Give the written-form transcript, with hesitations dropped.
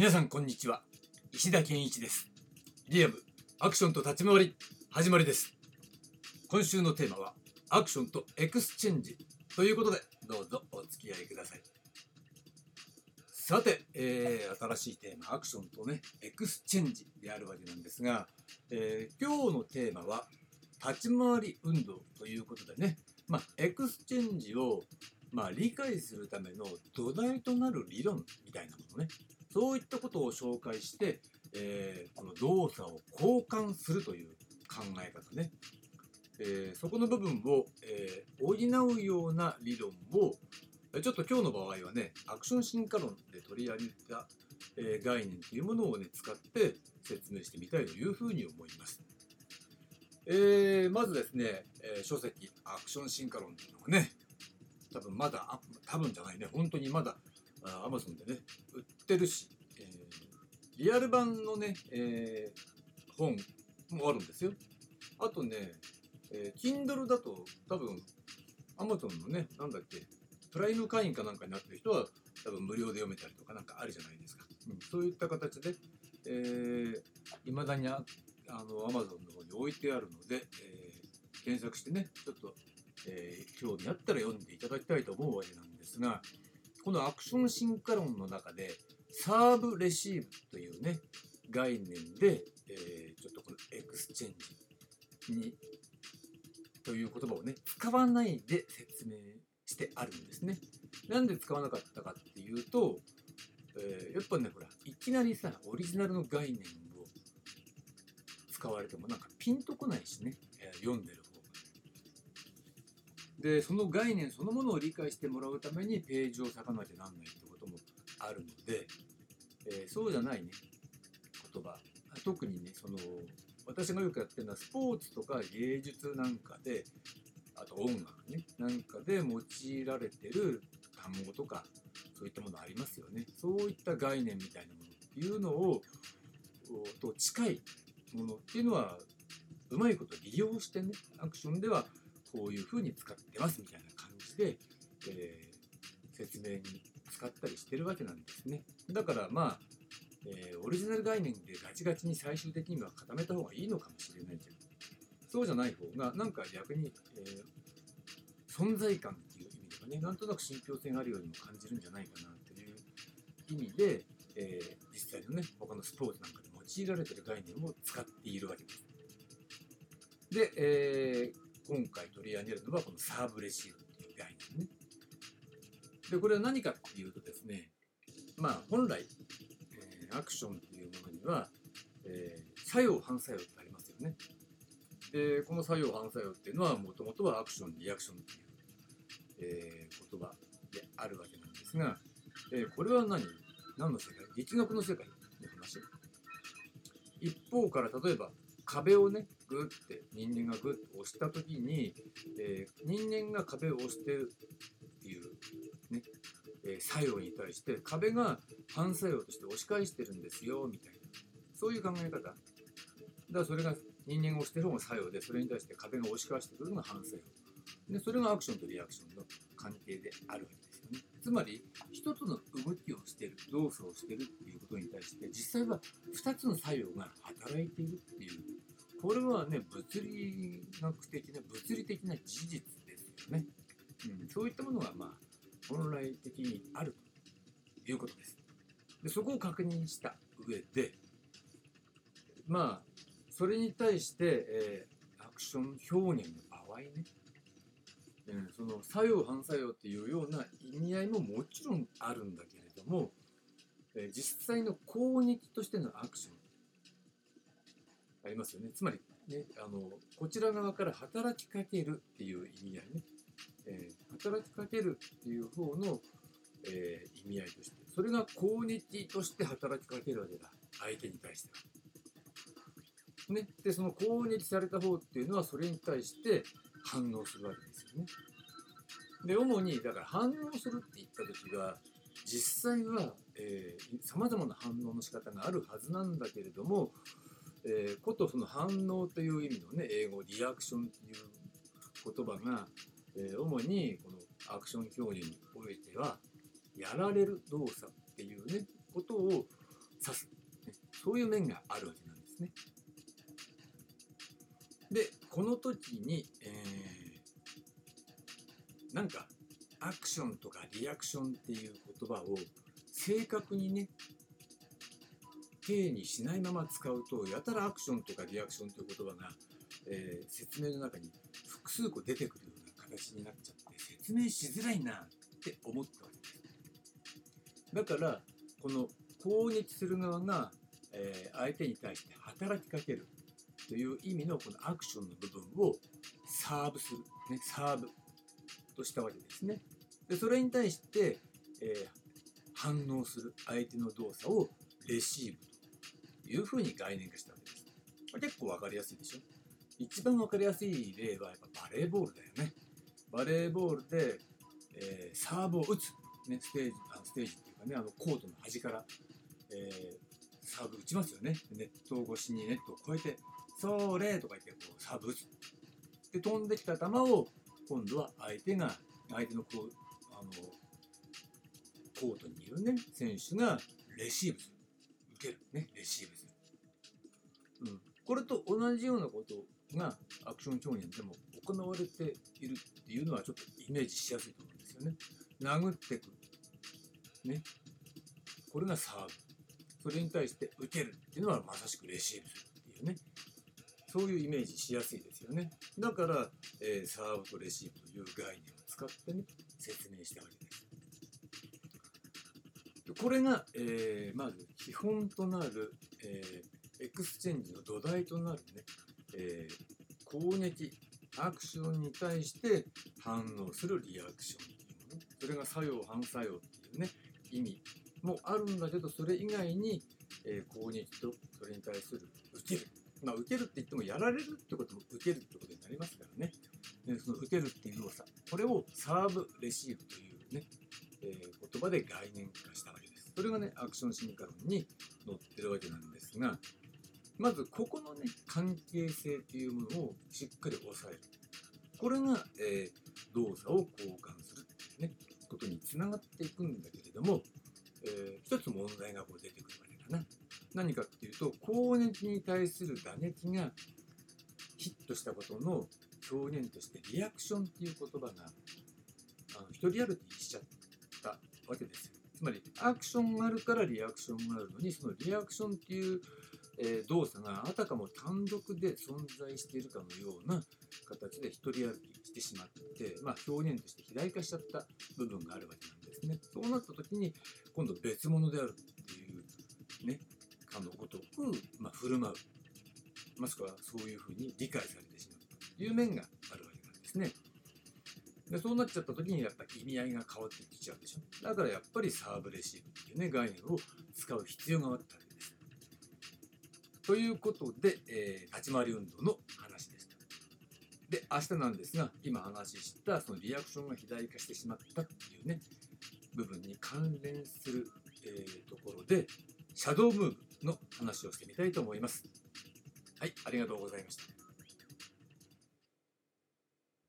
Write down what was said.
皆さんこんにちは、石田健一です。リアムアクションと立ち回り、始まりです。今週のテーマはアクションとエクスチェンジということで、どうぞお付き合いください。さて、新しいテーマ、アクションとね、エクスチェンジであるわけなんですが、今日のテーマは立ち回り運動ということでね、エクスチェンジを理解するための土台となる理論みたいなものね、そういったことを紹介して、この動作を交換するという考え方ね、そこの部分を、補うような理論をちょっと今日の場合はね、アクション進化論で取り上げた、概念というものをね使って説明してみたいというふうに思います。まずですね、書籍「アクション進化論」というのがね、本当にまだ Amazon でね売ってるし、リアル版のね、本もあるんですよ。あとね、Kindle だと多分 Amazon のね、プライム会員かなんかになってる人は多分無料で読めたりとかなんかあるじゃないですか。そういった形で、未だに Amazon の方に置いてあるので、検索してね、ちょっと興味あったら読んでいただきたいと思うわけなんですが、このアクション進化論の中でサーブレシーブというね概念で、ちょっとこのエクスチェンジにという言葉をね使わないで説明してあるんですね。なんで使わなかったかっていうと、やっぱね、いきなりさオリジナルの概念を使われてもピンとこないしね、読んでるで、その概念そのものを理解してもらうためにページを割かなきゃなんないってこともあるので、そうじゃないね言葉、特にね、私がよくやってるのはスポーツとか芸術なんかで、あと音楽ねなんかで用いられてる単語とかそういったものありますよね。そういった概念みたいなものっていうのをと近いものっていうのはうまいこと利用してね、アクションではこういうふうに使ってますみたいな感じで、説明に使ったりしてるわけなんですね。だからオリジナル概念でガチガチに最終的には固めた方がいいのかもしれないけど、そうじゃない方が逆に、存在感っていう意味ではね、なんとなく信憑性があるようにも感じるんじゃないかなという意味で、実際のね他のスポーツなんかで用いられてる概念も使っているわけです。で、今回取り上げるのはこのサーブレシーブという概念ね。で、これは何かっていうとですね、本来、アクションというものには、作用反作用ってありますよね。で、この作用反作用っていうのはもともとはアクションリアクションっていう、言葉であるわけなんですが、これは何の世界？力学の世界の話。一方から例えば壁をねグッて人間がグッと押した時に、人間が壁を押してるっていうね、作用に対して壁が反作用として押し返してるんですよみたいな、そういう考え方だから、それが人間が押してる方の作用で、それに対して壁が押し返してくるのが反作用で、それがアクションとリアクションの関係であるわけですよね。つまり一つの動きをしてる、動作をしてるっていうことに対して実際は2つの作用が働いているっていう、これはね、物理的な事実ですよね。そういったものが本来的にあるということです。で、そこを確認した上で、それに対して、アクション表現の場合ね、その作用反作用っていうような意味合いももちろんあるんだけれども、実際の攻撃としてのアクションありますよね。つまりね、こちら側から働きかけるっていう意味合いね、働きかけるっていう方の、意味合いとして、それが攻撃として働きかけるわけだ、相手に対しては、ね。で、その攻撃された方っていうのはそれに対して反応するわけですよね。で、主にだから反応するって言った時は実際はさまざまな反応の仕方があるはずなんだけれども、ことその反応という意味のね、英語リアクションという言葉が、主にこのアクション表現においてはやられる動作っていうねことを、指す、ね、そういう面があるわけなんですね。でこの時に、なんかアクションとかリアクションっていう言葉を正確にね定義にしないまま使うと、やたらアクションとかリアクションという言葉が、説明の中に複数個出てくるような形になっちゃって説明しづらいなって思ったわけです。だからこの攻撃する側が、相手に対して働きかけるという意味のこのアクションの部分をサーブする、ね、サーブとしたわけですね。でそれに対して、反応する相手の動作をレシーブというふうに概念化したわけです。結構分かりやすいでしょ。一番分かりやすい例はやっぱバレーボールだよね。バレーボールで、サーブを打つ、ね、ステージっていうかね、コートの端から、サーブ打ちますよね。ネット越しにネットを越えてそれとか言ってこうサーブ打つで、飛んできた球を今度は相手のコートにいるね選手がレシーブする、受けるね、レシーブする、これと同じようなことがアクション表現でも行われているっていうのはちょっとイメージしやすいと思うんですよね。殴ってくる、ね、これがサーブ、それに対して受けるっていうのはまさしくレシーブするっていうね、そういうイメージしやすいですよね。だから、サーブとレシーブという概念を使ってね説明したわけです。これが、まず基本となる、エクスチェンジの土台となるね、攻撃アクションに対して反応するリアクションっていうのね、それが作用反作用っていうね意味もあるんだけど、それ以外に、攻撃とそれに対する受ける、まあ受けるって言ってもやられるってことも受けるってことになりますからね。でその受けるっていう動作、これをサーブレシーブというね、言葉で概念化したわけです。それがねアクション進化論に載ってるわけなんですが、まずここのね関係性というものをしっかり押さえる、これが、動作を交換するっていうねことにつながっていくんだけれども、一つ問題がこう出てくるわけだな。何かっていうと、攻撃に対する打撃がヒットしたことの表現としてリアクションっていう言葉が一人歩きしちゃったわけですよ。つまりアクションがあるからリアクションがあるのに、そのリアクションっていう動作があたかも単独で存在しているかのような形で一人歩きしてしまって、まあ、表現として肥大化しちゃった部分があるわけなんですね。そうなった時に今度別物であるっていうねかのごとく、まあ、振る舞う、もしくはそういうふうに理解されてしまうという面があるわけなんですね。でそうなっちゃった時にやっぱり意味合いが変わってきちゃうでしょ。だからやっぱりサーブレシーブっていうね概念を使う必要があったわけです。ということで、立ち回り運動の話でした。で明日なんですが、今話したそのリアクションが肥大化してしまったっていうね部分に関連する、ところでシャドームーブの話をしてみたいと思います。はい、ありがとうございました。